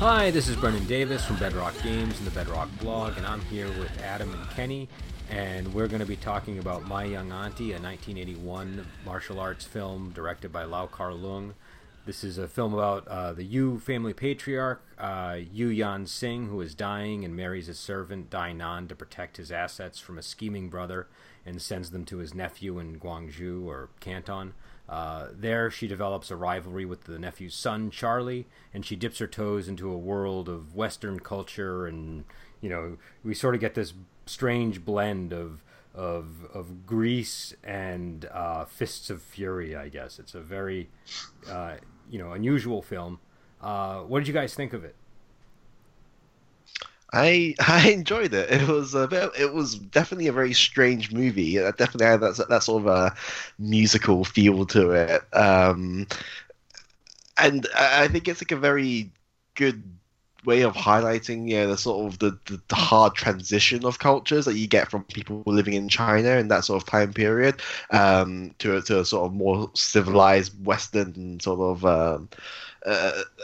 Hi, this is Brendan Davis from Bedrock Games and the Bedrock Blog, and I'm here with Adam and Kenny, and we're going to be talking about My Young Auntie, a 1981 martial arts film directed by Lau Kar-leung. This is a film about the Yu family patriarch, Yu Yan Sing, who is dying and marries his servant, Dai Nan, to protect his assets from a scheming brother and sends them to his nephew in Guangzhou or Canton. There, she develops a rivalry with the nephew's son, Charlie, and she dips her toes into a world of Western culture, and, you know, we sort of get this strange blend of Grease and Fists of Fury, I guess. It's a very, unusual film. What did you guys think of it? I enjoyed it. It was definitely a very strange movie. It definitely had that sort of a musical feel to it, and I think it's like a very good way of highlighting, you know, the sort of the hard transition of cultures that you get from people living in China in that sort of time period to a sort of more civilized Western sort of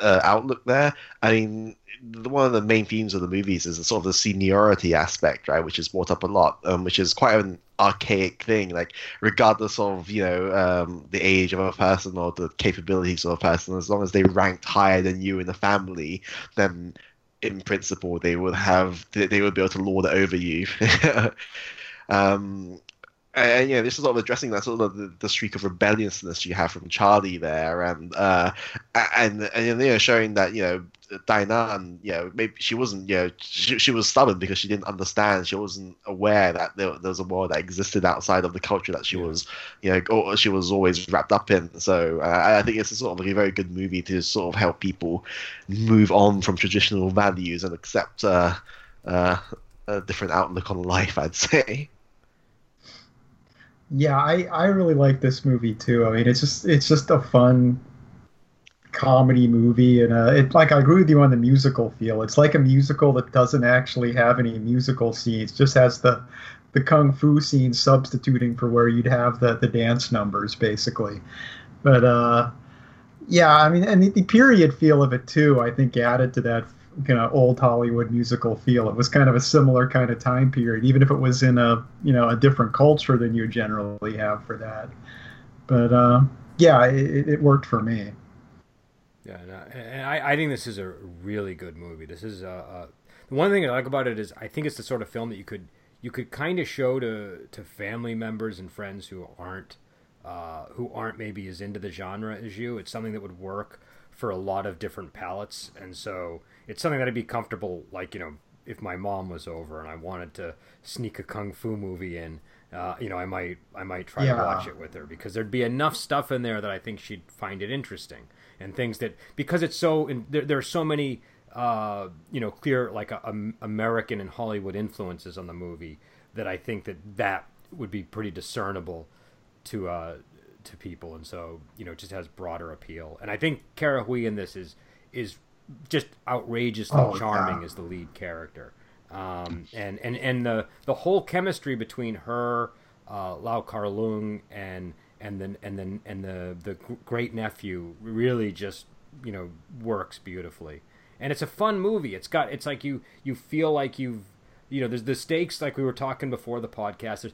outlook there. I mean, one of the main themes of the movies is the sort of the seniority aspect, right, which is brought up a lot, which is quite an archaic thing. Like, regardless of, you know, the age of a person or the capabilities of a person, as long as they ranked higher than you in the family, then in principle they would be able to lord over you. And, you know, this is sort of addressing that sort of the streak of rebelliousness you have from Charlie there, and you know, showing that, you know, Dai Nan, you know, maybe she wasn't, you know, she was stubborn because she didn't understand, she wasn't aware that there was a world that existed outside of the culture that she was, you know, or she was always wrapped up in. So I think it's a sort of like a very good movie to sort of help people move on from traditional values and accept a different outlook on life, I'd say. Yeah, I really like this movie too. I mean, it's just a fun comedy movie, and I agree with you on the musical feel. It's like a musical that doesn't actually have any musical scenes; just has the kung fu scenes substituting for where you'd have the dance numbers, basically. But yeah, I mean, and the period feel of it too, I think, added to that kind of old Hollywood musical feel. It was kind of a similar kind of time period, even if it was in a different culture than you generally have for that. But yeah, it worked for me. Yeah, and I think this is a really good movie. This is the one thing I like about it is I think it's the sort of film that you could kind of show to family members and friends who aren't maybe as into the genre as you. It's something that would work for a lot of different palettes, and so it's something that I'd be comfortable, like, you know, if my mom was over and I wanted to sneak a kung fu movie in, you know, I might try to watch it with her, because there'd be enough stuff in there that I think she'd find it interesting, and things that, because it's so, there are so many, you know, clear, like, American and Hollywood influences on the movie, that I think that would be pretty discernible to people, and so, you know, it just has broader appeal. And I think Kara Hui in this is just outrageously charming as the lead character, and the whole chemistry between her, Lau Kar-leung, and the great nephew really just, you know, works beautifully. And it's a fun movie. It's like you feel like you've, you know, there's the stakes, like we were talking before the podcast.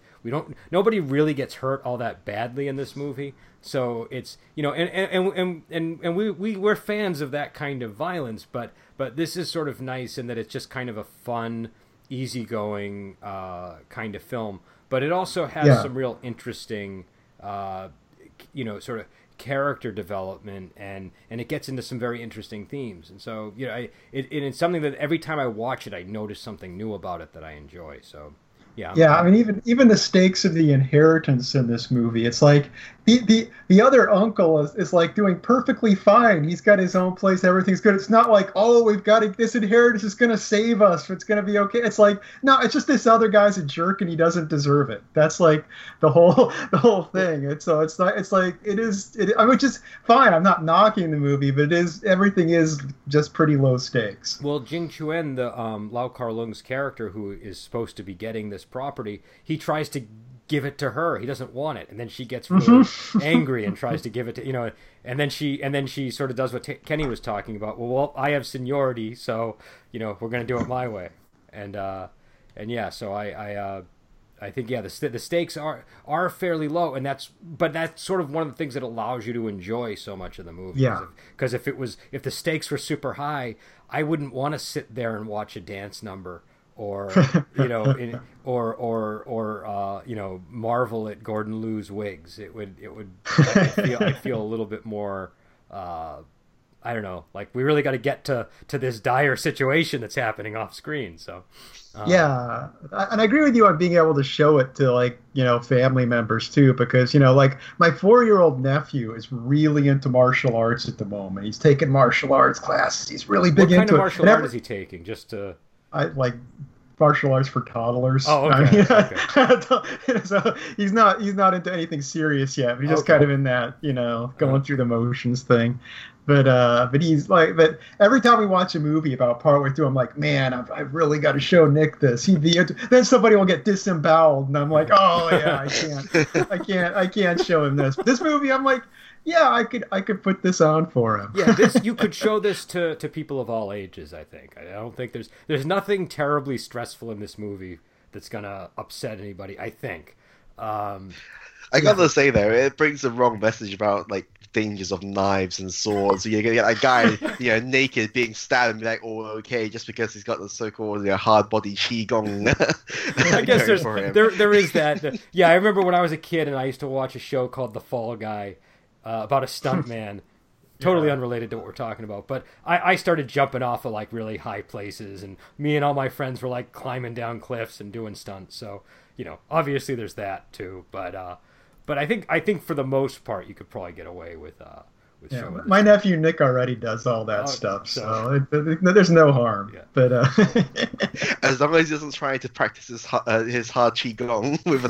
Nobody really gets hurt all that badly in this movie. So it's, you know, and we're fans of that kind of violence, but this is sort of nice in that it's just kind of a fun, easygoing kind of film. But it also has some real interesting, you know, sort of character development, and it gets into some very interesting themes, and so, you know, it's something that every time I watch it I notice something new about it that I enjoy. So yeah, I mean, even the stakes of the inheritance in this movie, it's like the other uncle is like doing perfectly fine, he's got his own place, everything's good. It's not like, oh, we've got this inheritance is going to save us, it's going to be okay. It's like, no, it's just this other guy's a jerk and he doesn't deserve it. That's like the whole thing. And so it's not, it's like I mean, which is fine, I'm not knocking the movie, but it is, everything is just pretty low stakes. Well, Jing Chuen, the Lau Kar-leung's character, who is supposed to be getting this property, he tries to give it to her. He doesn't want it, and then she gets really angry and tries to give it to, you know. And then she sort of does what Kenny was talking about. Well, I have seniority, so you know we're going to do it my way. And yeah, so I think yeah, the stakes are fairly low, and that's sort of one of the things that allows you to enjoy so much of the movie. Yeah, because if the stakes were super high, I wouldn't want to sit there and watch a dance number. Or you know, you know, marvel at Gordon Liu's wigs. It would I feel a little bit more. I don't know. Like we really got to get to this dire situation that's happening off screen. So yeah, and I agree with you on being able to show it to like you know family members too, because you know like my 4-year-old nephew is really into martial arts at the moment. He's taking martial arts classes. He's really big into it. What kind of martial art is he taking? Just to. I like martial arts for toddlers. Oh, okay. I mean, okay. So he's not into anything serious yet. But he's just kind of in that, you know, going through the motions thing. But he's like, but every time we watch a movie about partway through, I'm like, man, I've really got to show Nick this. Then somebody will get disemboweled, and I'm like, oh yeah, I can't show him this. But this movie, I'm like. Yeah, I could put this on for him. Yeah, this you could show this to people of all ages, I think. I don't think there's nothing terribly stressful in this movie that's going to upset anybody, I think. I got to say, though, it brings the wrong message about, like, dangers of knives and swords. So you're going to get that guy, you know, naked, being stabbed and be like, oh, okay, just because he's got the so-called, you know, hard-body qigong. I guess there is that. Yeah, I remember when I was a kid and I used to watch a show called The Fall Guy. About a stuntman, totally unrelated to what we're talking about. But I started jumping off of like really high places, and me and all my friends were like climbing down cliffs and doing stunts. So you know, obviously there's that too. But I think for the most part, you could probably get away with showing this. My nephew Nick already does all that stuff, so there's no harm. Yeah. But as long as he doesn't try to practice his hard qigong with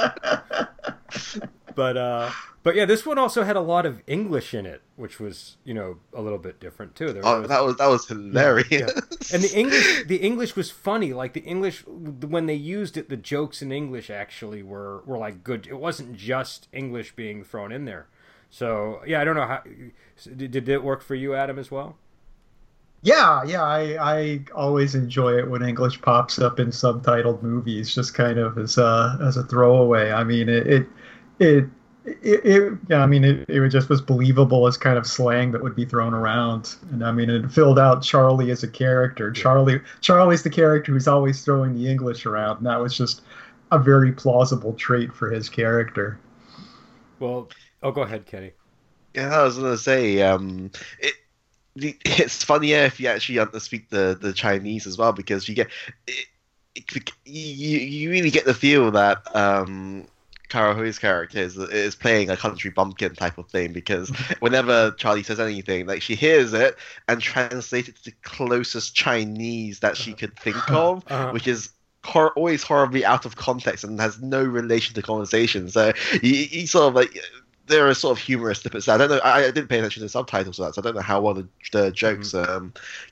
a knife. But yeah, this one also had a lot of English in it, which was, you know, a little bit different too. That was hilarious. Yeah. And the English was funny. Like the English, when they used it, the jokes in English actually were like good. It wasn't just English being thrown in there. So yeah, I don't know how did it work for you, Adam, as well? Yeah, I always enjoy it when English pops up in subtitled movies, just kind of as a throwaway. I mean, it just was believable as kind of slang that would be thrown around, and I mean it filled out Charlie as a character. Charlie's the character who's always throwing the English around, and that was just a very plausible trait for his character. Well, go ahead, Kenny. Yeah, I was gonna say it's funnier if you actually speak the Chinese as well, because you get you really get the feel that. Kara Hui's character is playing a country bumpkin type of thing, because whenever Charlie says anything, like she hears it and translates it to the closest Chinese that she could think of, which is always horribly out of context and has no relation to conversation. So you sort of like there are sort of humorous snippets. I don't know. I didn't pay attention to the subtitles for that, so I don't know how well the jokes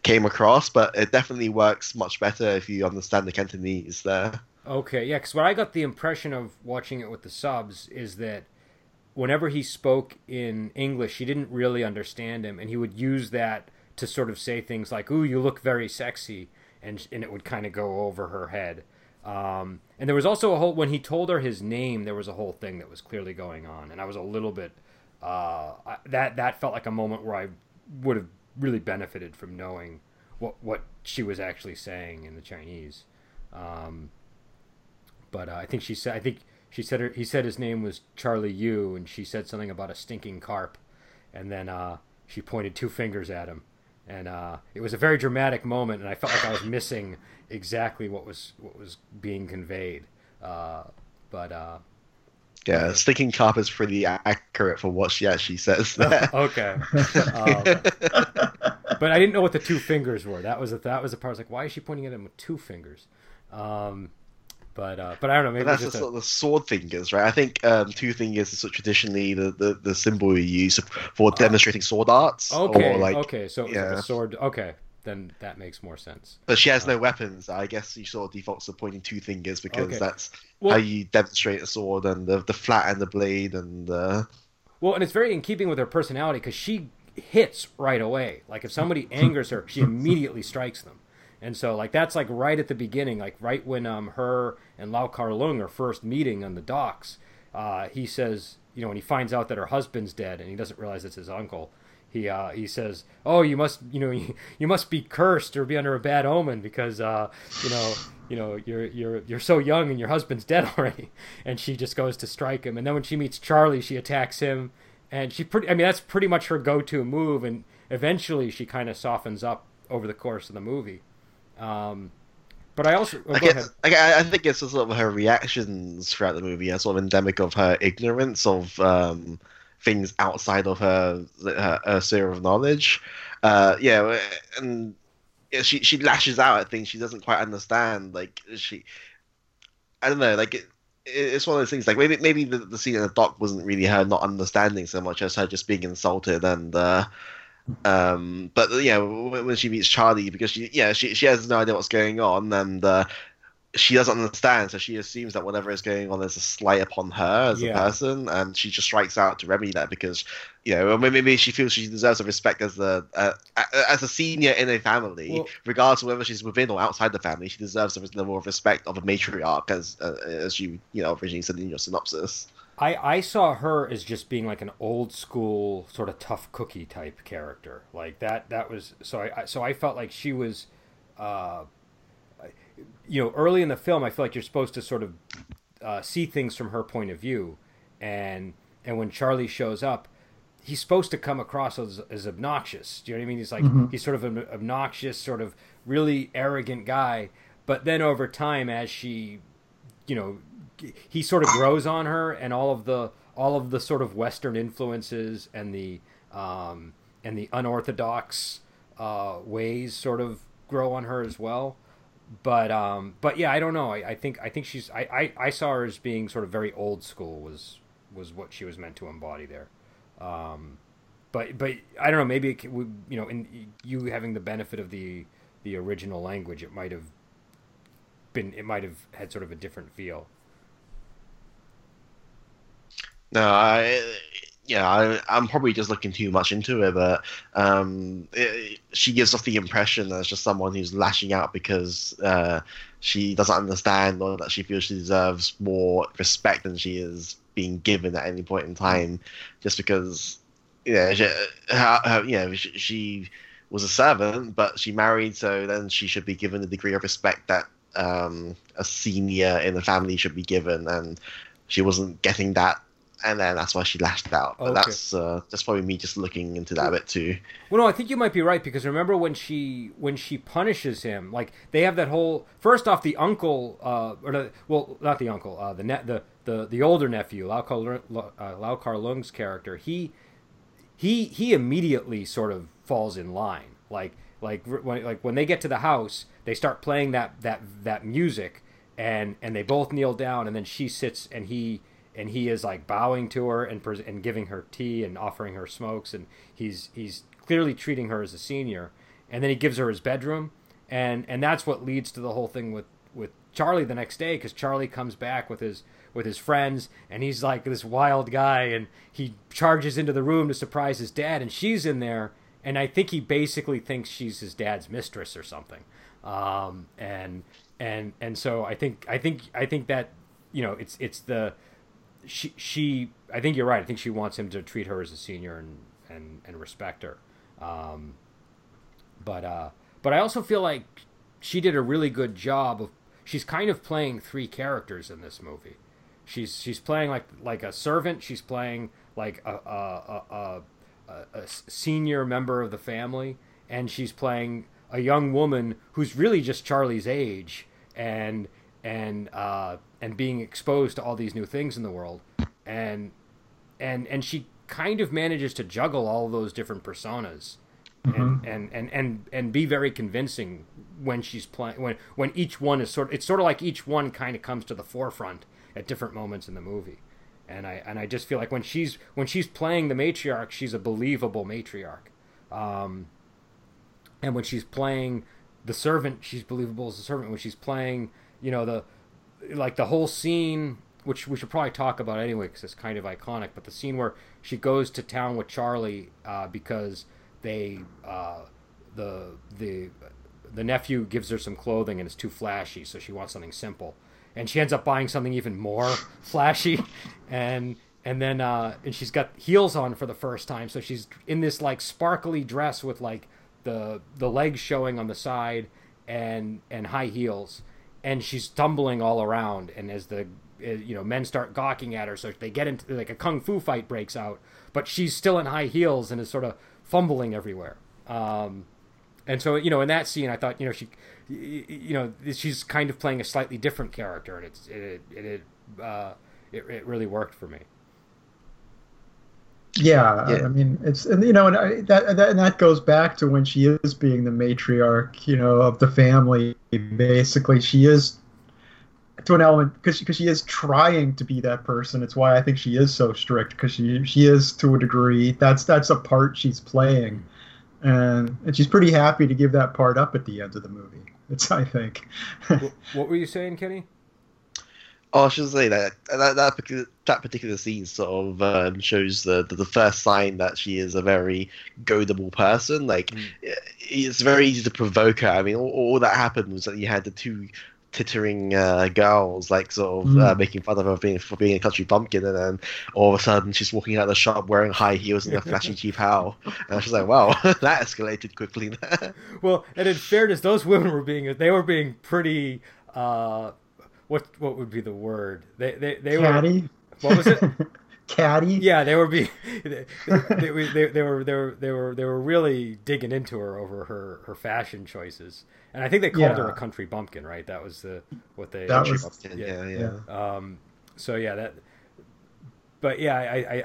came across, but it definitely works much better if you understand the Cantonese there. Okay, yeah, because what I got the impression of watching it with the subs is that whenever he spoke in English, she didn't really understand him, and he would use that to sort of say things like, ooh, you look very sexy, and it would kind of go over her head. And there was also a whole, when he told her his name, there was a whole thing that was clearly going on, and I was a little bit, that felt like a moment where I would have really benefited from knowing what she was actually saying in the Chinese. But he said his name was Charlie Yu, and she said something about a stinking carp, and then she pointed 2 fingers at him, and it was a very dramatic moment, and I felt like I was missing exactly what was being conveyed. Yeah, stinking carp is pretty accurate for what she actually says there. Okay. But I didn't know what the 2 fingers were. That was the part. I was like, why is she pointing at him with 2 fingers? But I don't know. Maybe that's just sort of the sword fingers, right? I think 2 fingers is sort of traditionally the symbol we use for demonstrating sword arts. Okay, so it was like a sword. Okay, then that makes more sense. But she has no weapons. I guess she sort of defaults to pointing two fingers because that's how you demonstrate a sword, and the flat and the blade and the... Well, and it's very in keeping with her personality because she hits right away. Like if somebody angers her, she immediately strikes them. And so like that's like right at the beginning, like right when her and Lau Kar-leung are first meeting on the docks, he says, you know, when he finds out that her husband's dead and he doesn't realize it's his uncle, he says, "Oh, you must, you know, you must be cursed or be under a bad omen because you're so young and your husband's dead already." And she just goes to strike him. And then when she meets Charlie, she attacks him. And that's pretty much her go-to move. And eventually she kind of softens up over the course of the movie. But I also... Oh, I think it's sort of her reactions throughout the movie are sort of endemic of her ignorance of things outside of her sphere of knowledge. And she lashes out at things she doesn't quite understand. Like, she... I don't know, like... It's one of those things, like, maybe the scene in the dock wasn't really her not understanding so much as her just being insulted and... when she meets Charlie, because she has no idea what's going on, and she doesn't understand, so she assumes that whatever is going on is a slight upon her as a person, and she just strikes out to remedy that because, maybe she feels she deserves the respect as a senior in a family, regardless of whether she's within or outside the family, she deserves the level of respect of a matriarch, as you originally said in your synopsis. I saw her as just being like an old school sort of tough cookie type character like that. That was so I felt like she was, early in the film. I feel like you're supposed to sort of see things from her point of view, and when Charlie shows up, he's supposed to come across as obnoxious. Do you know what I mean? He's like he's sort of an obnoxious, sort of really arrogant guy. But then over time, as she, he sort of grows on her, and all of the sort of Western influences and the unorthodox ways sort of grow on her as well. But yeah, I don't know. I think she's. I saw her as being sort of very old school was what she was meant to embody there. But I don't know. Maybe it would, in you having the benefit of the original language, it might have had sort of a different feel. No, I'm probably just looking too much into it, but she gives off the impression that it's just someone who's lashing out because she doesn't understand, or that she feels she deserves more respect than she is being given at any point in time, just because she was a servant, but she married, so then she should be given the degree of respect that a senior in the family should be given, and she wasn't getting that. And then that's why she lashed out. But that's probably me just looking into that a bit too. Well, no, I think you might be right, because remember when she punishes him, like they have that whole. First off, the uncle, not the uncle, the older nephew, Lau Kar-leung's character, he immediately sort of falls in line. Like when they get to the house, they start playing that music, and they both kneel down, and then she sits and he. And he is like bowing to her and giving her tea and offering her smokes, and he's clearly treating her as a senior. And then he gives her his bedroom, and that's what leads to the whole thing with Charlie the next day, because Charlie comes back with his friends, and he's like this wild guy, and he charges into the room to surprise his dad, and she's in there, and I think he basically thinks she's his dad's mistress or something, and so I think that it's the. She, I think you're right. I think she wants him to treat her as a senior and respect her. But I also feel like she did a really good job of. She's kind of playing three characters in this movie. She's playing like a servant. She's playing like a senior member of the family, and she's playing a young woman who's really just Charlie's age and being exposed to all these new things in the world, and she kind of manages to juggle all those different personas, and be very convincing when she's playing when each one is sort. It's sort of like each one kind of comes to the forefront at different moments in the movie, and I just feel like when she's playing the matriarch, she's a believable matriarch, And when she's playing the servant, she's believable as the servant. When she's playing, you know, the whole scene, which we should probably talk about anyway because it's kind of iconic, but the scene where she goes to town with Charlie because they the nephew gives her some clothing and it's too flashy, so she wants something simple. And she ends up buying something even more flashy, and then she's got heels on for the first time, so she's in this like sparkly dress with like the legs showing on the side and high heels, and she's tumbling all around. And as the men start gawking at her, so they get into like a kung fu fight breaks out, but she's still in high heels and is sort of fumbling everywhere. And so, in that scene, I thought, she's kind of playing a slightly different character, and it really worked for me. Yeah, yeah. I mean, that goes back to when she is being the matriarch, of the family. Basically, she is to an element because she is trying to be that person. It's why I think she is so strict, because she is to a degree. That's a part she's playing. And she's pretty happy to give that part up at the end of the movie. It's, I think. What were you saying, Kenny? Oh, I was just saying that particular scene sort of shows the first sign that she is a very goadable person. Like, it's very easy to provoke her. I mean, all that happened was that you had the two tittering girls like sort of making fun of her for being a country bumpkin, and then all of a sudden she's walking out of the shop wearing high heels and a flashy Chief Howl, and she's like, wow, that escalated quickly. Well, and in fairness, those women were being pretty what would be the word, they catty? Were what was it? Catty? Yeah, they were really digging into her over her fashion choices, and I think they called her a country bumpkin, right? That was what they. I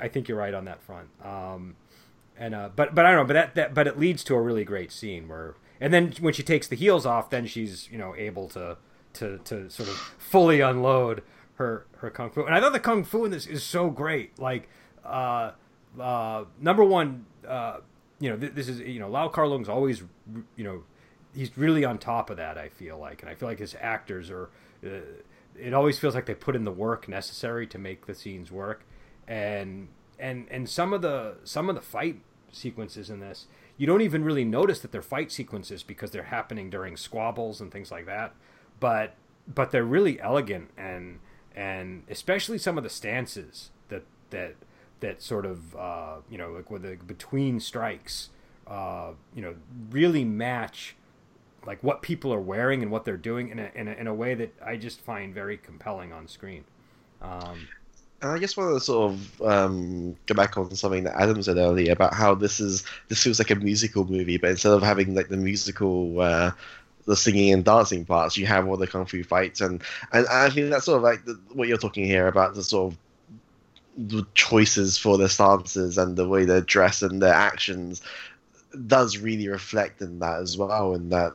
think you're right on that front. But I don't know, but it leads to a really great scene where, and then when she takes the heels off, then she's able to sort of fully unload her kung fu. And I thought the kung fu in this is so great. Like, number one, this is, Lau Kar-leung's always, he's really on top of that, I feel like. And I feel like his actors are, it always feels like they put in the work necessary to make the scenes work. And some of the fight sequences in this, you don't even really notice that they're fight sequences because they're happening during squabbles and things like that. But they're really elegant, and especially some of the stances that sort of like with the between strikes, really match like what people are wearing and what they're doing in a way that I just find very compelling on screen. And I just want to sort of go back on something that Adam said earlier about how this feels like a musical movie, but instead of having like the musical the singing and dancing parts, you have all the kung fu fights, and I think that's sort of like what you're talking here about, the sort of the choices for their stances and the way they're dressed and their actions does really reflect in that as well, and that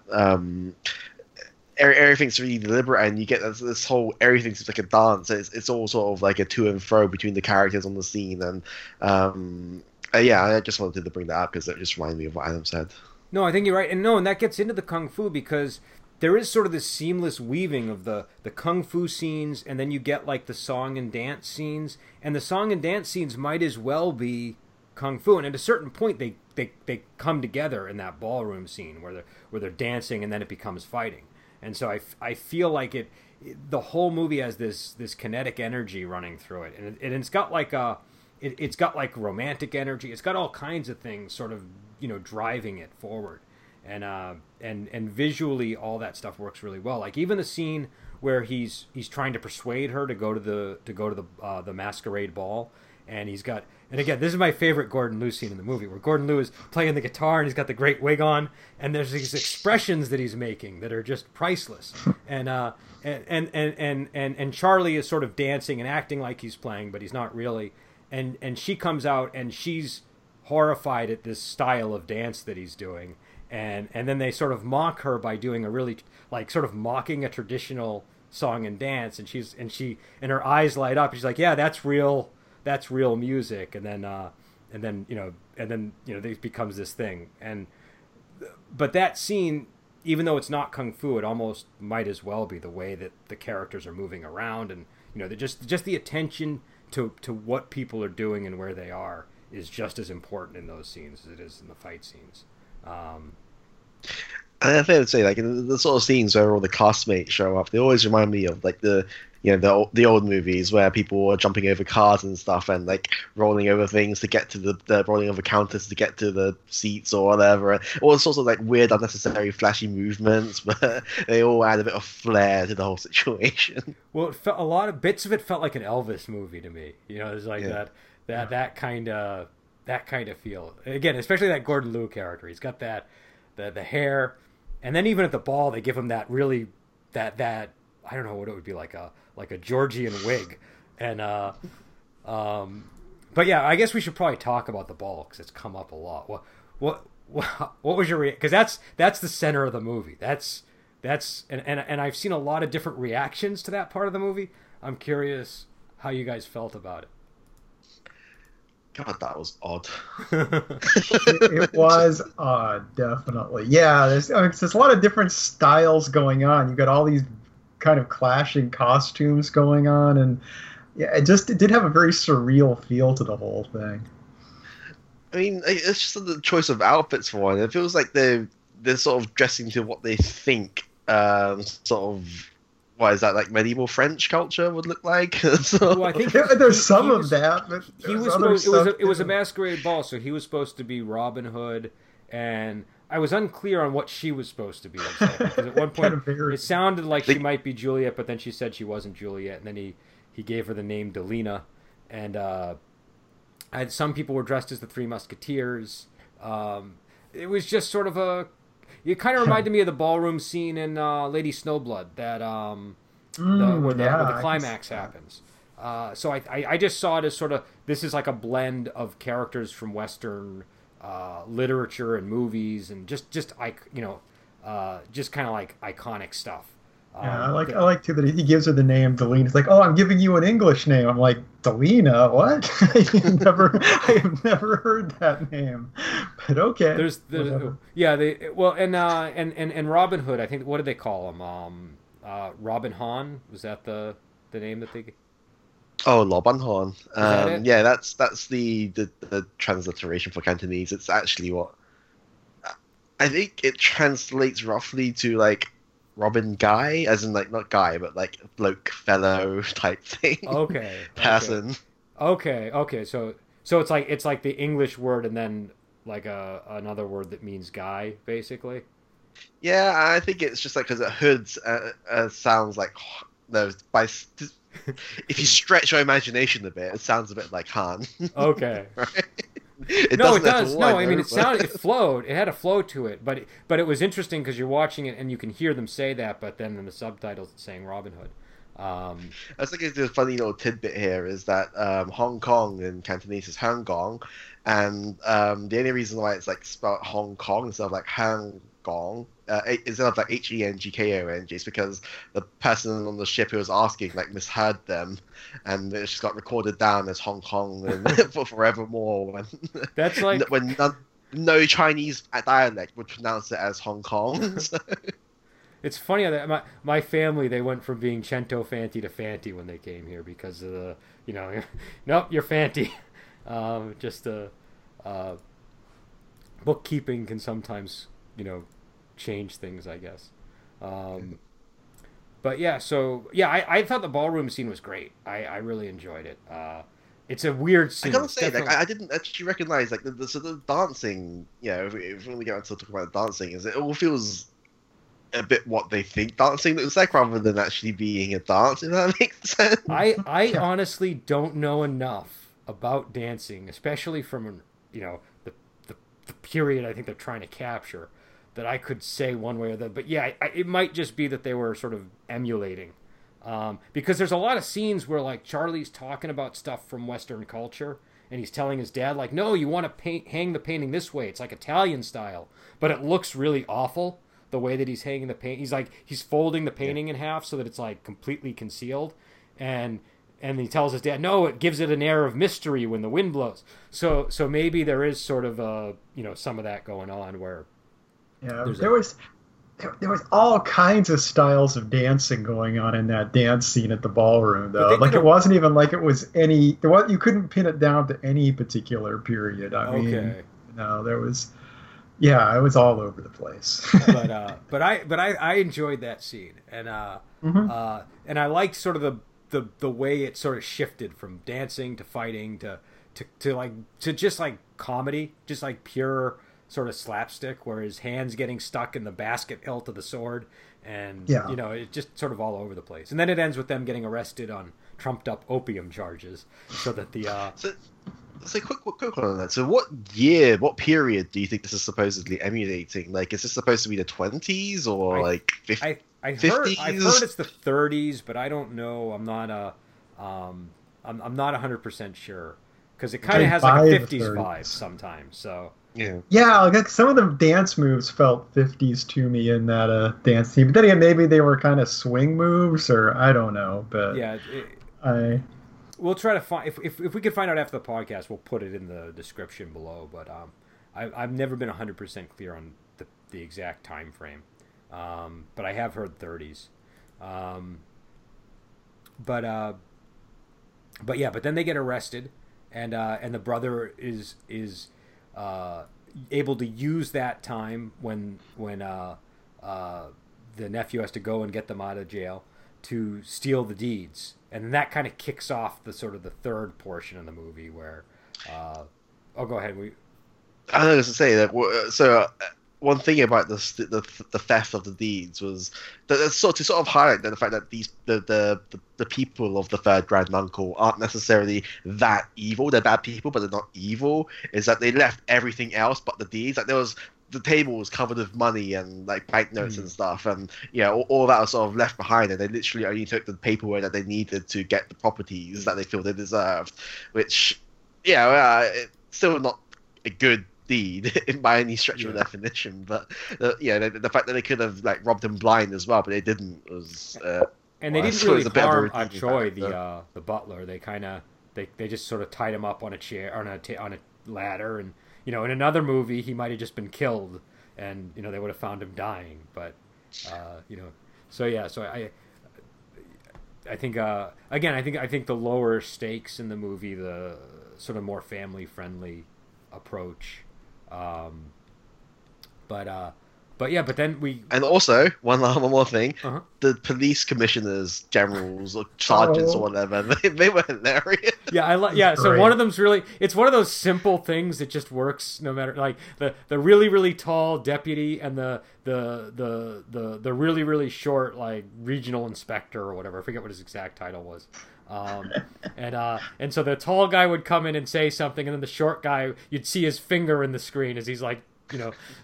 everything's really deliberate, and you get this whole everything's like a dance. It's all sort of like a to and fro between the characters on the scene, and I just wanted to bring that up because it just reminded me of what Adam said. No, I think you're right. And that gets into the kung fu, because there is sort of this seamless weaving of the kung fu scenes, and then you get like the song and dance scenes, and the song and dance scenes might as well be kung fu. And at a certain point, they come together in that ballroom scene where they're dancing, and then it becomes fighting. And so I feel like the whole movie has this kinetic energy running through it, and it's got like it's got like romantic energy. It's got all kinds of things sort of, driving it forward, and visually all that stuff works really well. Like even the scene where he's trying to persuade her to go to the masquerade ball, and he's got, and again, this is my favorite Gordon Liu scene in the movie, where Gordon Liu is playing the guitar and he's got the great wig on, and there's these expressions that he's making that are just priceless, and Charlie is sort of dancing and acting like he's playing, but he's not really, and she comes out and she's horrified at this style of dance that he's doing, and then they sort of mock her by doing a really like sort of mocking a traditional song and dance, and she and her eyes light up. She's like, yeah, that's real music, and then it becomes this thing. And But that scene, even though it's not kung fu, it almost might as well be the way that the characters are moving around, and you know, just the attention to what people are doing and where they are is just as important in those scenes as it is in the fight scenes. And I fair to say, like, in the sort of scenes where all the castmates show up, they always remind me of, like, the old movies where people are jumping over cars and stuff and, like, rolling over things to get to the rolling over counters to get to the seats or whatever. All sorts of, like, weird, unnecessary, flashy movements, but they all add a bit of flair to the whole situation. Well, it felt, a lot of bits of it felt like an Elvis movie to me. You know, there's, like, that kind of feel. Again, especially that Gordon Liu character. He's got that, the hair... And then even at the ball, they give him that really, that I don't know what it would be, like a Georgian wig, and but yeah, I guess we should probably talk about the ball because it's come up a lot. What was your reaction? Because that's the center of the movie. And I've seen a lot of different reactions to that part of the movie. I'm curious how you guys felt about it. God, that was odd. It was odd, definitely. Yeah, there's a lot of different styles going on. You've got all these kind of clashing costumes going on, and yeah, it did have a very surreal feel to the whole thing. I mean, it's just the choice of outfits for one. It feels like they're sort of dressing to what they think, sort of. Why is that, like medieval French culture would look like? So, well, I think there's some of that. But it was a masquerade ball, so he was supposed to be Robin Hood, and I was unclear on what she was supposed to be. Because at one point it sounded like she might be Juliet, but then she said she wasn't Juliet, and then he gave her the name Delina, and some people were dressed as the Three Musketeers. It was just sort of a. It kind of reminded me of the ballroom scene in Lady Snowblood, that where the climax happens. So I just saw it as sort of, this is like a blend of characters from Western literature and movies, and just kind of like iconic stuff. Yeah, I like too that he gives her the name Delina. He's like, oh, I'm giving you an English name. I'm like, Delina, what? I have never heard that name. But okay. And Robin Hood, I think, what did they call him? Robin Hahn, was that the name that they? Oh, Loban Hahn. That yeah, that's the transliteration for Cantonese. It's actually what I think it translates roughly to, like, Robin Guy, as in, like, not guy, but like bloke, fellow type thing. Okay. Person. Okay. So it's like the English word and then like another word that means guy, basically. Yeah, I think it's just like because hoods sounds like if you stretch your imagination a bit, it sounds a bit like Han. Okay. Right? It does. No, I mean, it flowed. It had a flow to it, but it was interesting because you're watching it and you can hear them say that, but then in the subtitles it's saying Robin Hood. I was thinking the funny little tidbit here is that Hong Kong in Cantonese is Hong Kong, and the only reason why it's like spelled Hong Kong instead of like Hong Kong instead of like HENGKONG is because the person on the ship who was asking like misheard them, and it just got recorded down as Hong Kong and for forevermore. When that's like when no Chinese dialect would pronounce it as Hong Kong. So. It's funny that my family, they went from being Cento Fanti to Fanti when they came here because of the, you know, nope, you're Fanti. Bookkeeping can sometimes, you know, change things, I guess. But yeah, so yeah, I thought the ballroom scene was great. I really enjoyed it. It's a weird scene. I gotta say, like, I didn't actually recognize like the sort of dancing. You know, if we really get into talking about the dancing, is it all feels a bit what they think dancing looks like rather than actually being a dance, if that makes sense. I honestly don't know enough about dancing, especially from, you know, the period I think they're trying to capture, that I could say one way or the other. But yeah, it might just be that they were sort of emulating, because there's a lot of scenes where like Charlie's talking about stuff from Western culture, and he's telling his dad like, no, you want to hang the painting this way. It's like Italian style, but it looks really awful. The way that he's hanging the paint, he's folding the painting in half so that it's like completely concealed, and he tells his dad, no, it gives it an air of mystery when the wind blows. So maybe there is sort of some of that going on where Yeah, there was all kinds of styles of dancing going on in that dance scene at the ballroom, though. Like, it wasn't even like it was any. You couldn't pin it down to any particular period. I mean, no, there was. Yeah, it was all over the place. but I enjoyed that scene, and I liked sort of the way it sort of shifted from dancing to fighting to just like comedy, just like pure sort of slapstick, where his hand's getting stuck in the basket hilt of the sword, and it's just sort of all over the place. And then it ends with them getting arrested on trumped up opium charges, so that the. So quick one on that. So what period do you think this is supposedly emulating? Like, is this supposed to be the 20s or like 50s? I've heard it's the 30s, but I don't know. I'm not 100% sure, because it kind of has like a 50s vibe sometimes. So yeah, like some of the dance moves felt 50s to me in that dance team. But then again, maybe they were kind of swing moves, or I don't know. But yeah, we'll try to find if we can find out after the podcast. We'll put it in the description below. But I've never been 100% clear on the exact time frame. But I have heard 30s. But then they get arrested, and the brother is able to use that time when the nephew has to go and get them out of jail to steal the deeds. And that kind of kicks off the sort of the third portion of the movie where, go ahead. I was going to say that. So one thing about the theft of the deeds was that to sort of highlight the fact that the people of the third grand uncle aren't necessarily that evil. They're bad people, but they're not evil. Is that they left everything else but the deeds. Like, there was. The table was covered with money and like banknotes and stuff, and all that was sort of left behind, and they literally only took the paperwork that they needed to get the properties that they feel they deserved, which it's still not a good deed by any stretch of definition, but the fact that they could have like robbed him blind as well, but they didn't, was and they didn't really harm Choi, the butler. They kind of they just sort of tied him up on a chair on a ladder, and in another movie, he might have just been killed, and they would have found him dying. But I think again, I think the lower stakes in the movie, the sort of more family-friendly approach. But then we and also one more thing, the police commissioners, generals or sergeants or whatever, they were hilarious. So one of them's really, it's one of those simple things that just works no matter, like the really really tall deputy and the really really short like regional inspector or whatever. I forget what his exact title was. And so the tall guy would come in and say something, and then the short guy, you'd see his finger in the screen as he's like,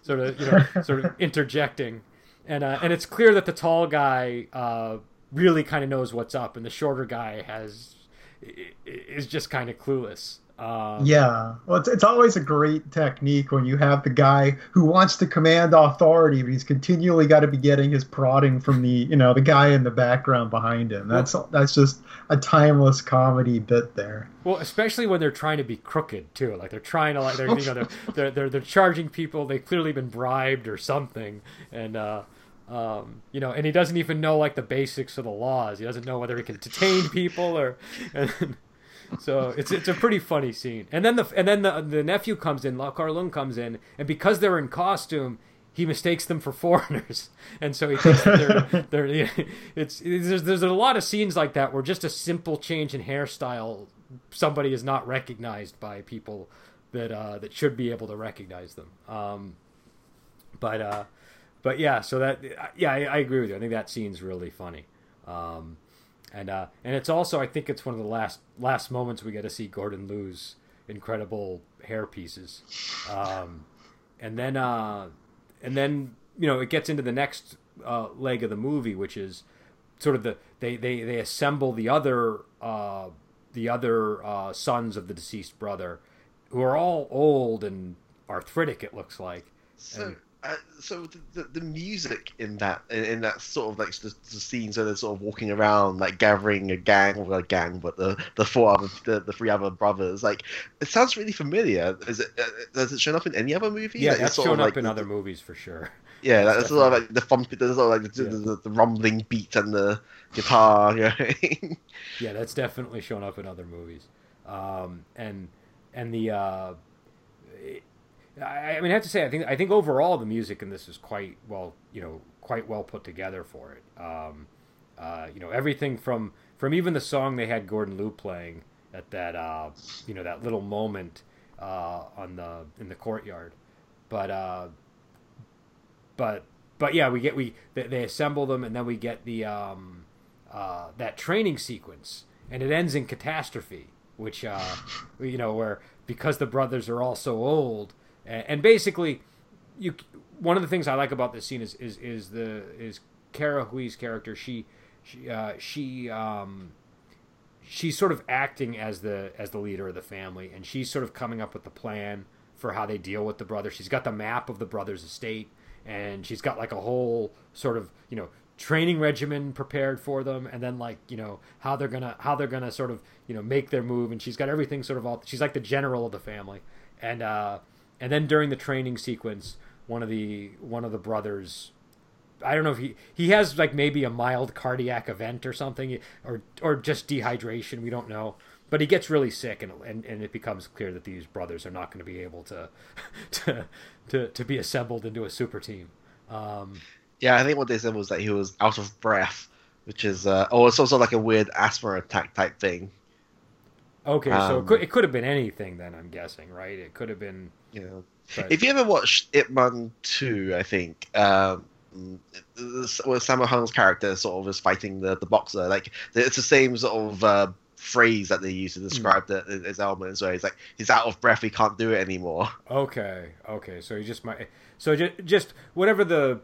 sort of interjecting, and it's clear that the tall guy really kind of knows what's up, and the shorter guy is just kind of clueless. Well, it's always a great technique when you have the guy who wants to command authority, but he's continually got to be getting his prodding from the guy in the background behind him. That's just a timeless comedy bit there. Well, especially when they're trying to be crooked too, like they're trying to, like they're charging people. They've clearly been bribed or something, and and he doesn't even know like the basics of the laws. He doesn't know whether he can detain people or. So it's a pretty funny scene, and then the nephew comes in, Lau Kar-leung comes in, and because they're in costume, he mistakes them for foreigners, and so he thinks that there's a lot of scenes like that where just a simple change in hairstyle, somebody is not recognized by people that should be able to recognize them. I agree with you. I think that scene's really funny. And it's also, I think it's one of the last moments we get to see Gordon Liu's incredible hair pieces, and then it gets into the next leg of the movie, which is sort of they assemble the other sons of the deceased brother, who are all old and arthritic. It looks like. So, So the music in that sort of like the scenes where they're sort of walking around like gathering a gang, or a gang, but the three other brothers, like it sounds really familiar. Is it has it shown up in any other movie? Yeah, that's shown up in other movies for sure. Yeah, that's sort of like the thumping, sort of like the rumbling beat and the guitar. You know what I mean? Yeah, that's definitely shown up in other movies. And the I mean, I have to say, I think overall the music in this is quite well put together for it. Everything from even the song they had Gordon Liu playing at that that little moment in the courtyard, but yeah, they assemble them, and then we get the that training sequence, and it ends in catastrophe, which where because the brothers are all so old. And basically, one of the things I like about this scene is Kara Hui's character. She's sort of acting as the leader of the family, and she's sort of coming up with the plan for how they deal with the brother. She's got the map of the brother's estate, and she's got like a whole sort of training regimen prepared for them, and then how they're gonna sort of make their move. And she's got everything sort of all. She's like the general of the family, and. And then during the training sequence, one of the brothers, I don't know if he has like maybe a mild cardiac event or something, or just dehydration, we don't know. But he gets really sick, and it becomes clear that these brothers are not going to be able to be assembled into a super team. Yeah, I think what they said was that he was out of breath, which is it's also like a weird asthma attack type thing. Okay, so it could have been anything then, I'm guessing, right? It could have been... If you ever watched Ip Man 2, I think, where Sammo Hung's character sort of is fighting the boxer, like it's the same sort of phrase that they use to describe his ailments, where he's like, he's out of breath, he can't do it anymore. Okay, so he just might... So just whatever the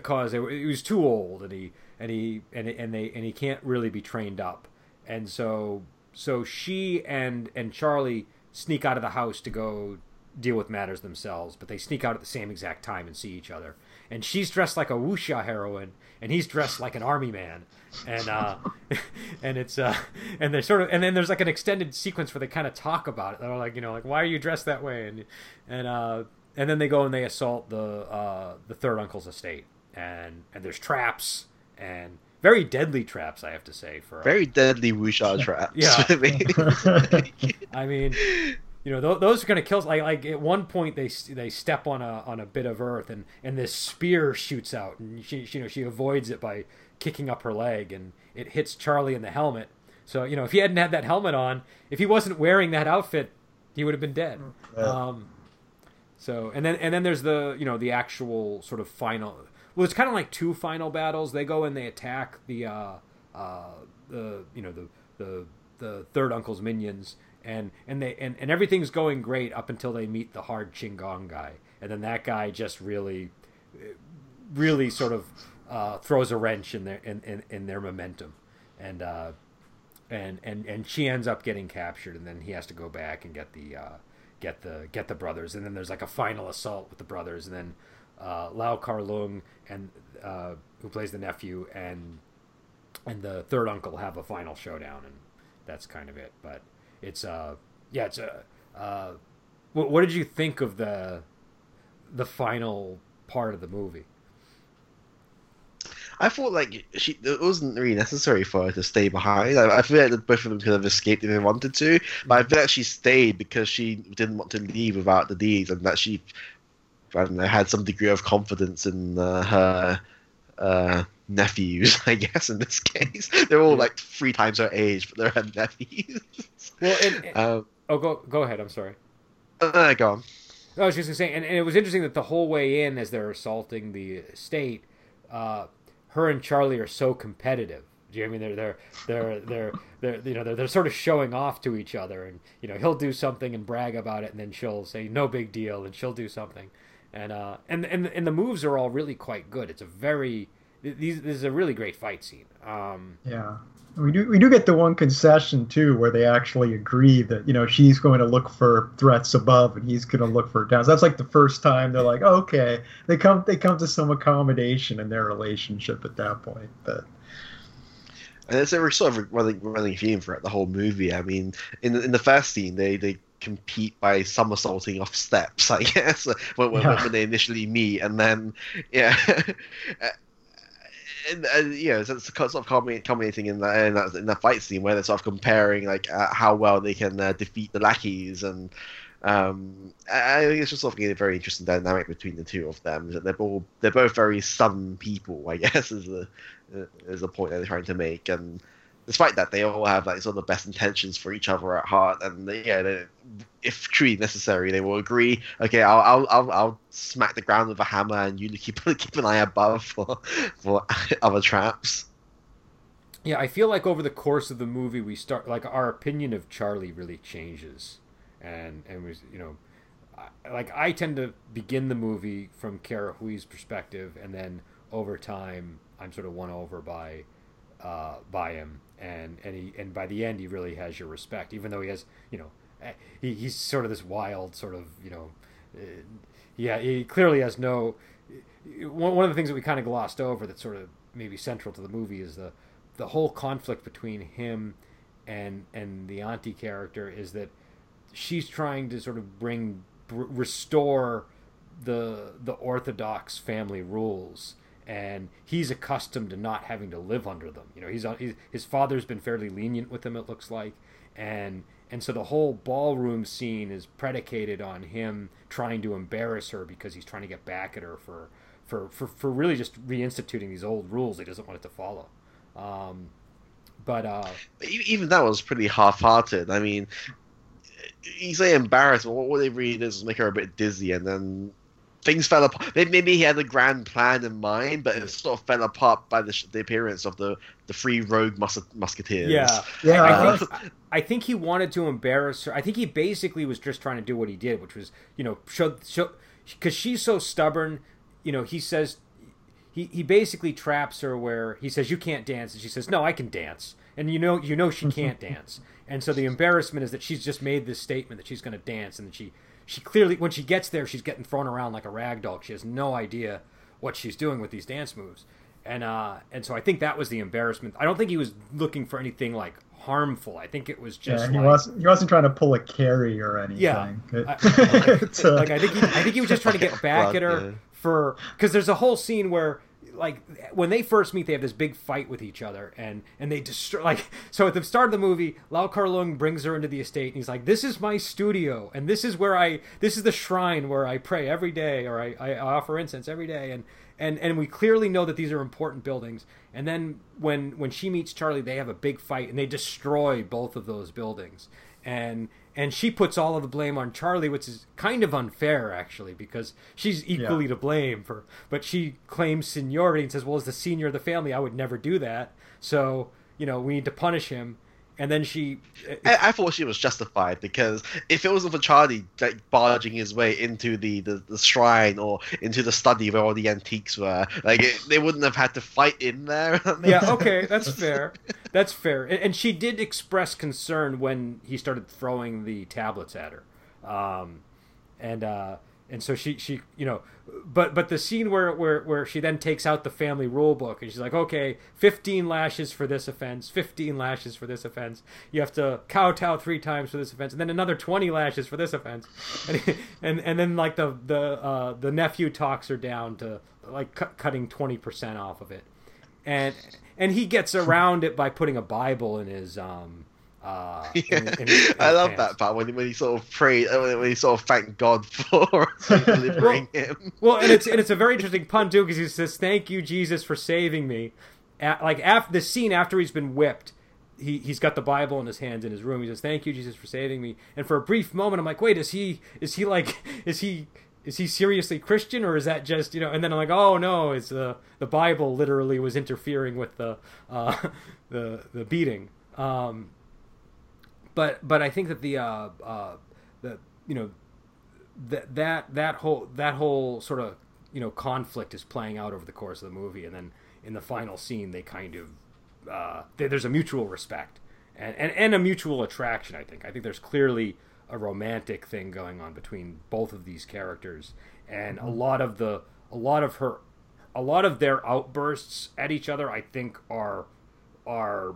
cause, he was too old, and he can't really be trained up, and so... So she and Charlie sneak out of the house to go deal with matters themselves, but they sneak out at the same exact time and see each other. And she's dressed like a wuxia heroine, and he's dressed like an army man. And and then there's like an extended sequence where they kind of talk about it. They're like, why are you dressed that way? And then they go and they assault the third uncle's estate, and there's traps and. Very deadly traps, I have to say. Very deadly wuxia traps. Yeah, I mean, those are going to kill. Like at one point, they step on a bit of earth, and this spear shoots out, and she avoids it by kicking up her leg, and it hits Charlie in the helmet. So if he hadn't had that helmet on, if he wasn't wearing that outfit, he would have been dead. Yeah. So then there's the the actual sort of final. Well, it's kind of like two final battles. They go and they attack the third uncle's minions, and everything's going great up until they meet the hard Qinggong guy, and then that guy just really sort of throws a wrench in their in their momentum, and she ends up getting captured, and then he has to go back and get the brothers, and then there's like a final assault with the brothers, and then. Lau Kar-leung and who plays the nephew and the third uncle have a final showdown, and that's kind of it. But what did you think of the final part of the movie? I thought like it wasn't really necessary for her to stay behind. I feel like that both of them could have escaped if they wanted to, but I feel like she stayed because she didn't want to leave without the deeds, and that she. I don't know, had some degree of confidence in her nephews, I guess, in this case. They're all like three times her age, but they're her nephews. Well, go ahead, I'm sorry. Go on. I was just going to say, and it was interesting that the whole way in, as they're assaulting the estate, her and Charlie are so competitive. Do you know what I mean? They're sort of showing off to each other, and he'll do something and brag about it, and then she'll say no big deal, and she'll do something, and the moves are all really quite good. It's a very this is a really great fight scene. Yeah, we do get the one concession too, where they actually agree that, you know, she's going to look for threats above and he's going to look for it down. So that's like the first time they're like, oh, okay, they come to some accommodation in their relationship at that point. But and it's ever sort of running theme throughout the whole movie. I mean, in the first scene, they compete by somersaulting off steps, I guess, when they initially meet, and then yeah. And you know, it's sort of culminating in that fight scene where they're sort of comparing like how well they can defeat the lackeys, and I think it's just sort of a very interesting dynamic between the two of them. They're both very southern people, I guess, is the point they're trying to make. And despite that, they all have like sort of the best intentions for each other at heart, and if truly necessary, they will agree. Okay, I'll smack the ground with a hammer, and you keep an eye above for other traps. Yeah, I feel like over the course of the movie, we start like our opinion of Charlie really changes, and we, you know, like I tend to begin the movie from Kara Hui's perspective, and then over time, I'm sort of won over by him, and by the end, he really has your respect, even though he has, you know. He's sort of this wild sort of, you know, he clearly has no, one of the things that we kind of glossed over that's sort of maybe central to the movie is the whole conflict between him and the auntie character is that she's trying to sort of restore the orthodox family rules, and he's accustomed to not having to live under them. You know, his father's been fairly lenient with him, it looks like, and so the whole ballroom scene is predicated on him trying to embarrass her because he's trying to get back at her for really just reinstituting these old rules he doesn't want it to follow. But even that was pretty half-hearted. I mean, you say embarrassed, but what they really did is make her a bit dizzy, and then things fell apart. Maybe he had a grand plan in mind, but it sort of fell apart by the appearance of the three rogue musketeers. Yeah. I think he wanted to embarrass her. I think he basically was just trying to do what he did, which was, you know, show because she's so stubborn. You know, he says he basically traps her where he says you can't dance, and she says no, I can dance, and you know she can't dance, and so the embarrassment is that she's just made this statement that she's going to dance, and then she clearly, when she gets there, she's getting thrown around like a rag doll. She has no idea what she's doing with these dance moves. And so I think that was the embarrassment. I don't think he was looking for anything like harmful. I think it was just he wasn't trying to pull a carry or anything. Yeah. I think he was just trying to get back at her because there's a whole scene where like when they first meet, they have this big fight with each other, and they destroy. Like, so at the start of the movie, Lau Kar-leung brings her into the estate, and he's like, "This is my studio, and this is the shrine where I pray every day, or I offer incense every day." And we clearly know that these are important buildings. And then when she meets Charlie, they have a big fight, and they destroy both of those buildings. And she puts all of the blame on Charlie, which is kind of unfair, actually, because she's equally to blame for. But she claims seniority and says, well, as the senior of the family, I would never do that. So, you know, we need to punish him. And then she... I thought she was justified, because if it wasn't for Charlie like, barging his way into the shrine or into the study where all the antiques were, like they wouldn't have had to fight in there. Yeah, okay, that's fair. That's fair. And she did express concern when he started throwing the tablets at her. And so she you know, but the scene where she then takes out the family rule book and she's like, okay, 15 lashes for this offense, 15 lashes for this offense. You have to kowtow 3 times for this offense, and then another 20 lashes for this offense. And then like the nephew talks her down to like cutting 20% off of it, and he gets around it by putting a Bible in his in I love that part when he sort of prayed, when he sort of thanked God for delivering him. Well, and it's a very interesting pun too, because he says, "Thank you, Jesus, for saving me." After the scene, after he's been whipped, he's got the Bible in his hands in his room. He says, "Thank you, Jesus, for saving me." And for a brief moment, I'm like, "Wait, is he seriously Christian, or is that just, you know?" And then I'm like, "Oh no, it's the Bible literally was interfering with the beating." But I think that that whole sort of, you know, conflict is playing out over the course of the movie, and then in the final scene, they kind of, there's a mutual respect and a mutual attraction, I think. I think there's clearly a romantic thing going on between both of these characters, and a lot of their outbursts at each other, I think, are that.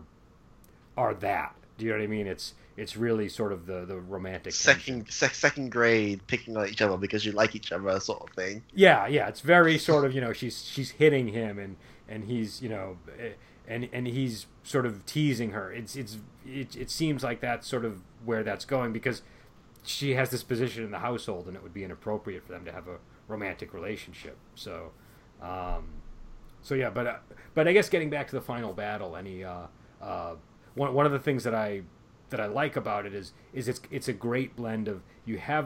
Do you know what I mean? It's really sort of the romantic second grade picking on each other because you like each other sort of thing. Yeah, it's very sort of, you know, she's hitting him and he's, you know, and he's sort of teasing her. It seems like that's sort of where that's going, because she has this position in the household and it would be inappropriate for them to have a romantic relationship. So, yeah, but I guess getting back to the final battle, one of the things that I like about it is it's a great blend of you have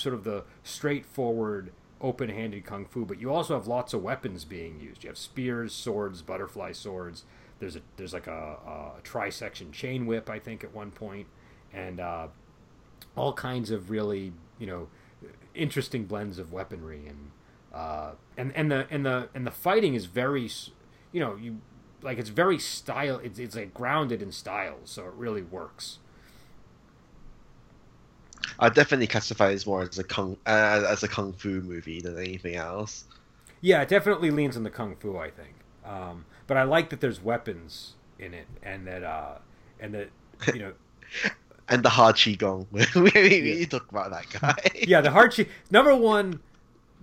sort of the straightforward open-handed kung fu, but you also have lots of weapons being used. You have spears, swords, butterfly swords. There's like a tri-section chain whip, I think, at one point, and all kinds of really, you know, interesting blends of weaponry, and the fighting is very, you know, you. Like, it's very style. It's like grounded in style, so it really works. I definitely classify this more as a kung fu movie than anything else. Yeah, it definitely leans on the kung fu, I think. But I like that there's weapons in it, and that you know, and the hard qigong. We talk about that guy. Yeah, the hard qi. Number one,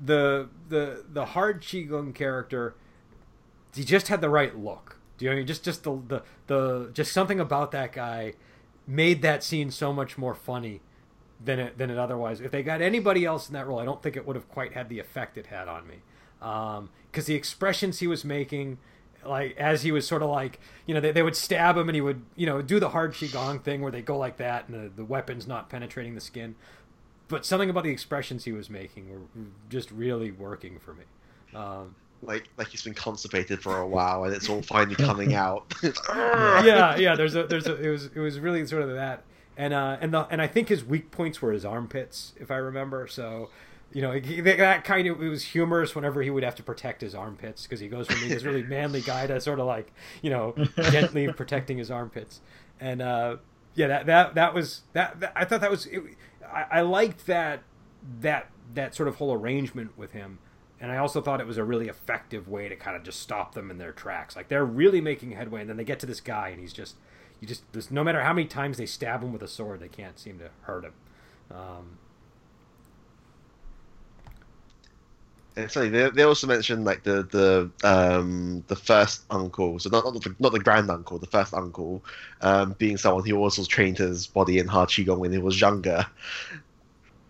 the hard qigong character. He just had the right look. Do you know what I mean? Just the just something about that guy made that scene so much more funny than it otherwise. If they got anybody else in that role, I don't think it would have quite had the effect it had on me. Because the expressions he was making, like as he was sort of like, you know, they would stab him and he would, you know, do the hard qigong thing where they go like that and the weapon's not penetrating the skin. But something about the expressions he was making were just really working for me. Like he's been constipated for a while and it's all finally coming out. Yeah. It was really sort of that, and I think his weak points were his armpits, if I remember. So, you know, it was humorous whenever he would have to protect his armpits, because he goes from being this really manly guy to sort of like, you know, gently protecting his armpits, and I liked that sort of whole arrangement with him. And I also thought it was a really effective way to kind of just stop them in their tracks. Like, they're really making headway, and then they get to this guy, and he's just no matter how many times they stab him with a sword, they can't seem to hurt him. And so they also mentioned like the first uncle, so not the grand uncle, the first uncle, being someone who also trained his body in hard qigong when he was younger,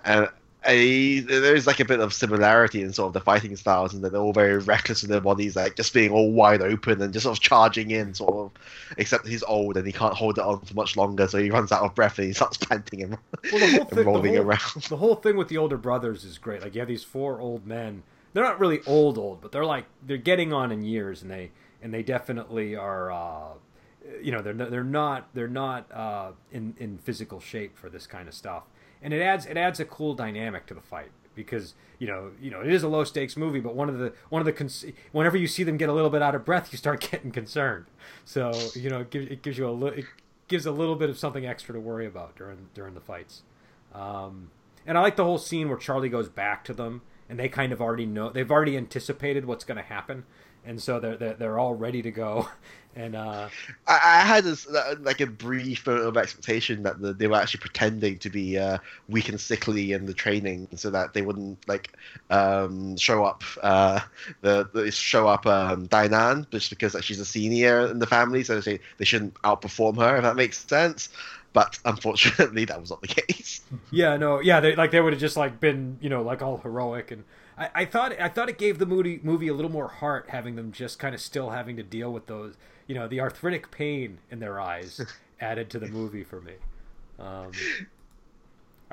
and. There's like a bit of similarity in sort of the fighting styles, and that they're all very reckless with their bodies, like just being all wide open and just sort of charging in, sort of. Except he's old and he can't hold it on for much longer, so he runs out of breath and he starts panting and, rolling around. The whole thing with the older brothers is great. Like, you have these four old men. They're not really old, but they're getting on in years, and they definitely are. You know, they're not in physical shape for this kind of stuff. And it adds a cool dynamic to the fight, because you know it is a low stakes movie, but whenever you see them get a little bit out of breath, you start getting concerned. So, you know, it gives a little bit of something extra to worry about during the fights. And I like the whole scene where Charlie goes back to them, and they kind of already know, they've already anticipated what's going to happen. And so they're all ready to go, and I had this, like a brief of expectation that they were actually pretending to be weak and sickly in the training, so that they wouldn't like show up Dai Nan, just because like, she's a senior in the family, so they shouldn't outperform her, if that makes sense. But unfortunately, that was not the case. They would have just like been, you know, like all heroic, and. I thought it gave the movie a little more heart, having them just kind of still having to deal with those, you know, the arthritic pain in their eyes added to the movie for me. I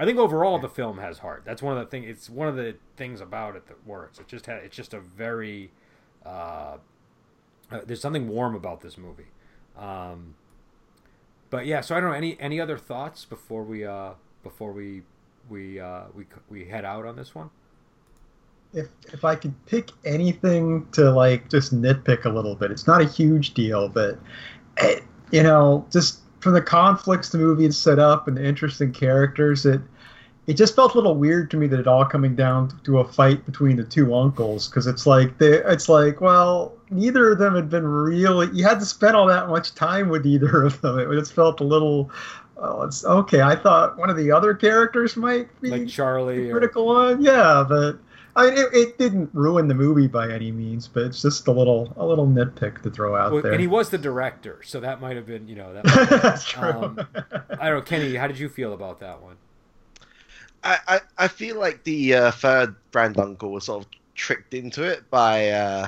think overall the film has heart. That's one of the things. It's one of the things about it that works. It's just a very there's something warm about this movie. But yeah, so I don't know, any other thoughts before we head out on this one. if I could pick anything to like just nitpick a little bit, it's not a huge deal, but it, you know, just from the conflicts the movie is set up and the interesting characters, it just felt a little weird to me that it all coming down to a fight between the two uncles, because it's like well, neither of them had been really. You had to spend all that much time with either of them. It just felt a little. Oh, it's okay. I thought one of the other characters might be like Charlie, the critical one. Yeah, but I mean, it didn't ruin the movie by any means. But it's just a little nitpick to throw out there. And he was the director, so that might have been, you know, that might have been, that's true. I don't know, Kenny. How did you feel about that one? I feel like the third grand uncle was sort of tricked into it by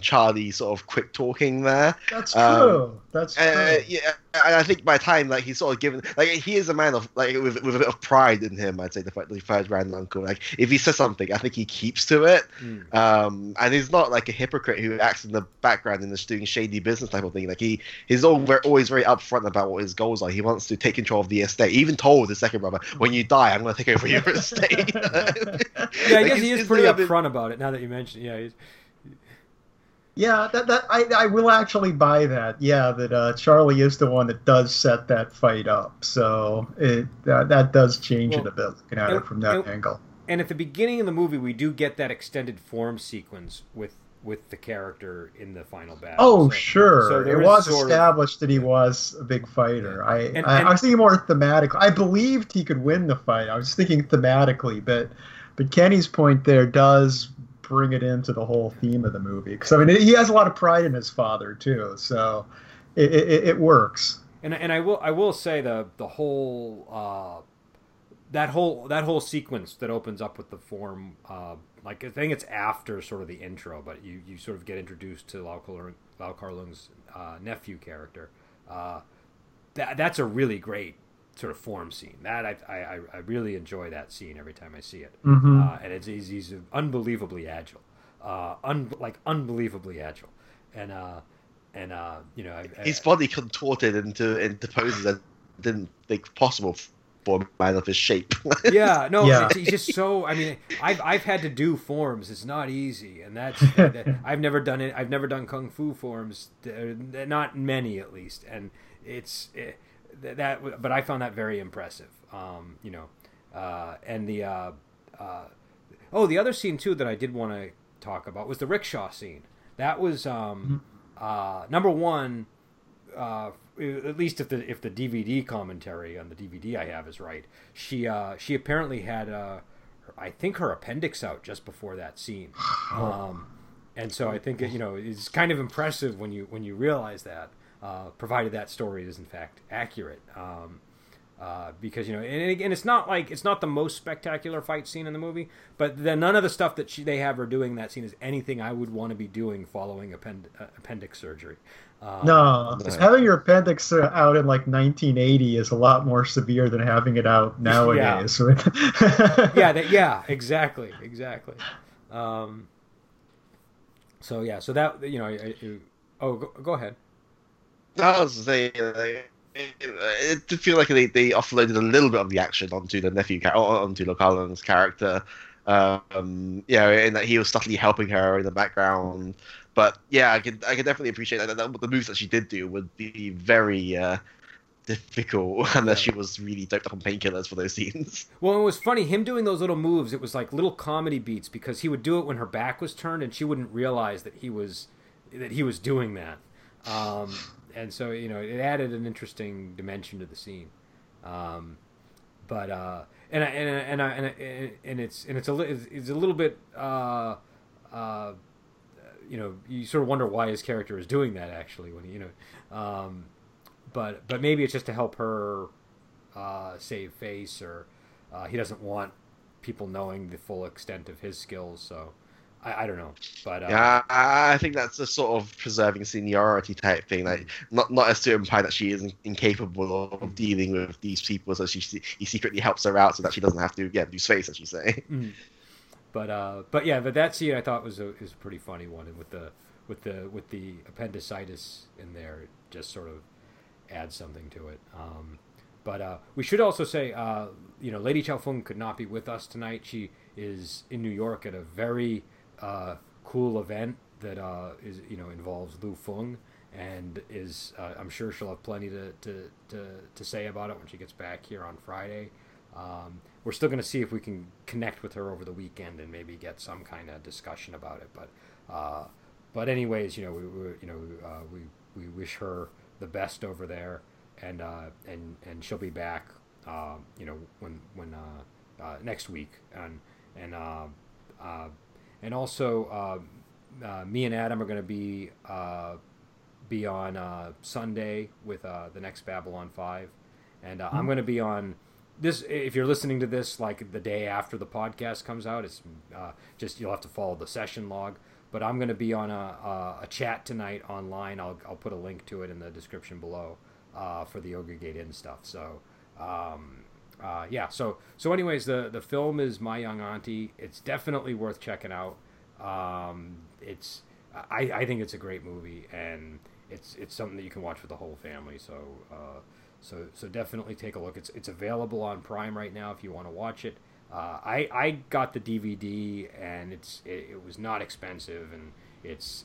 Charlie sort of quick talking there. That's true. That's true. Yeah, I think by time, like, he's sort of given, like, he is a man of, like, with a bit of pride in him, I'd say, the third grand uncle. Like, if he says something, I think he keeps to it. Mm. And he's not like a hypocrite who acts in the background and is doing shady business type of thing. Like, he's always very upfront about what his goals are. He wants to take control of the estate. He even told the second brother, when you die, I'm going to take over your estate. Yeah, I guess he is pretty upfront about it, now that you mention it. Yeah, he's... Yeah, I will actually buy that. Yeah, that Charlie is the one that does set that fight up. So that does change it a bit, looking at it from that angle. And at the beginning of the movie, we do get that extended form sequence with the character in the final battle. Oh, so, sure. So it was established that he was a big fighter. Yeah. I was thinking more thematically. I believed he could win the fight. I was thinking thematically, but Kenny's point there does bring it into the whole theme of the movie, because I mean he has a lot of pride in his father too, so it works. And I will say the whole that whole sequence that opens up with the form, like, I think it's after sort of the intro, but you sort of get introduced to Lau Kar-leung's nephew character. That's a really great sort of form scene. That I really enjoy that scene every time I see it. Mm-hmm. And he's unbelievably agile, unbelievably agile, and you know, his body contorted into poses I didn't think possible for a man of his shape. Yeah, no, yeah. He's just so. I mean, I've had to do forms. It's not easy, and that's I've never done it. I've never done kung fu forms, not many at least, and it's. But I found that very impressive, you know, and the the other scene too that I did want to talk about was the rickshaw scene. That was number one, at least if the DVD commentary on the DVD I have is right. She apparently had I think her appendix out just before that scene, and so I think, you know, it's kind of impressive when you realize that. Provided that story is in fact accurate, because, you know, and again, it's not the most spectacular fight scene in the movie, but then none of the stuff that they have her doing in that scene is anything I would want to be doing following appendix surgery. No, but having your appendix out in like 1980 is a lot more severe than having it out nowadays. Yeah, yeah, exactly. So that, you know, go ahead. I was saying, it did feel like they offloaded a little bit of the action onto the nephew, onto Lau Kar-leung's character, you know, and that he was subtly helping her in the background. But yeah, I could definitely appreciate that the moves that she did do would be very difficult unless she was really doped up on painkillers for those scenes. Well, it was funny him doing those little moves. It was like little comedy beats, because he would do it when her back was turned, and she wouldn't realize that he was doing that. And so, you know, it added an interesting dimension to the scene, it's a little bit, you know, you sort of wonder why his character is doing that actually when he, you know, but maybe it's just to help her save face, or he doesn't want people knowing the full extent of his skills, so. I don't know, but yeah, I think that's a sort of preserving seniority type thing, like not as to imply that she isn't incapable of dealing with these people, so he secretly helps her out so that she doesn't have to lose face, as you say. Mm. But that scene I thought was a pretty funny one, and with the appendicitis in there, it just sort of adds something to it. But we should also say, you know, Lady Chao Feng could not be with us tonight. She is in New York at a very cool event that is, you know, involves Lou Fung, and is I'm sure she'll have plenty to say about it when she gets back here on Friday. We're still going to see if we can connect with her over the weekend and maybe get some kind of discussion about it. But anyways, you know, we wish her the best over there, and she'll be back, you know, when next week, and also me and Adam are going to be on Sunday with the next Babylon 5, and I'm going to be on. This, if you're listening to this, like, the day after the podcast comes out, it's just, you'll have to follow the session log. But I'm going to be on a chat tonight online. I'll put a link to it in the description below for the Ogre Gate Inn stuff. So, yeah. So anyways, the film is My Young Auntie. It's definitely worth checking out. I think it's a great movie, and it's something that you can watch with the whole family. So definitely take a look. It's available on Prime right now if you want to watch it. I got the DVD, and it was not expensive, and it's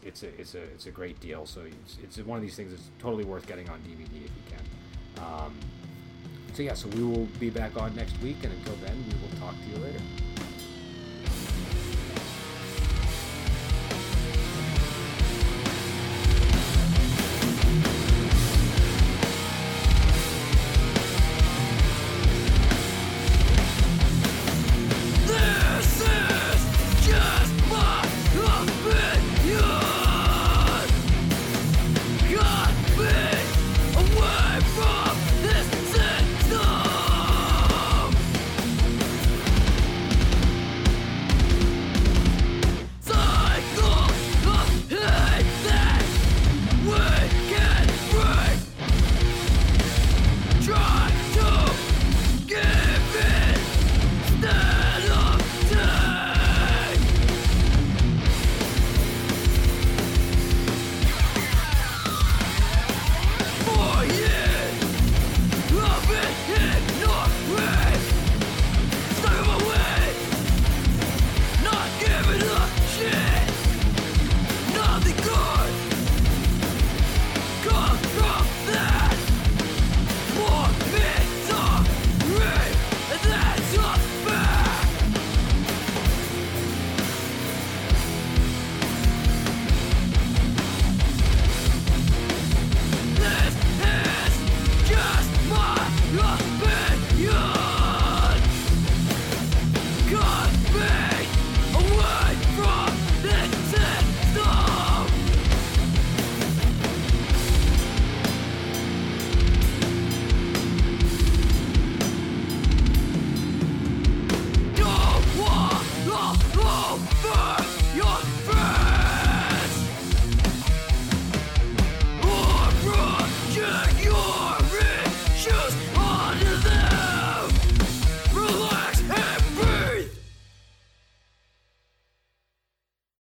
a great deal. So it's one of these things that's totally worth getting on DVD if you can. So we will be back on next week, and until then, we will talk to you later.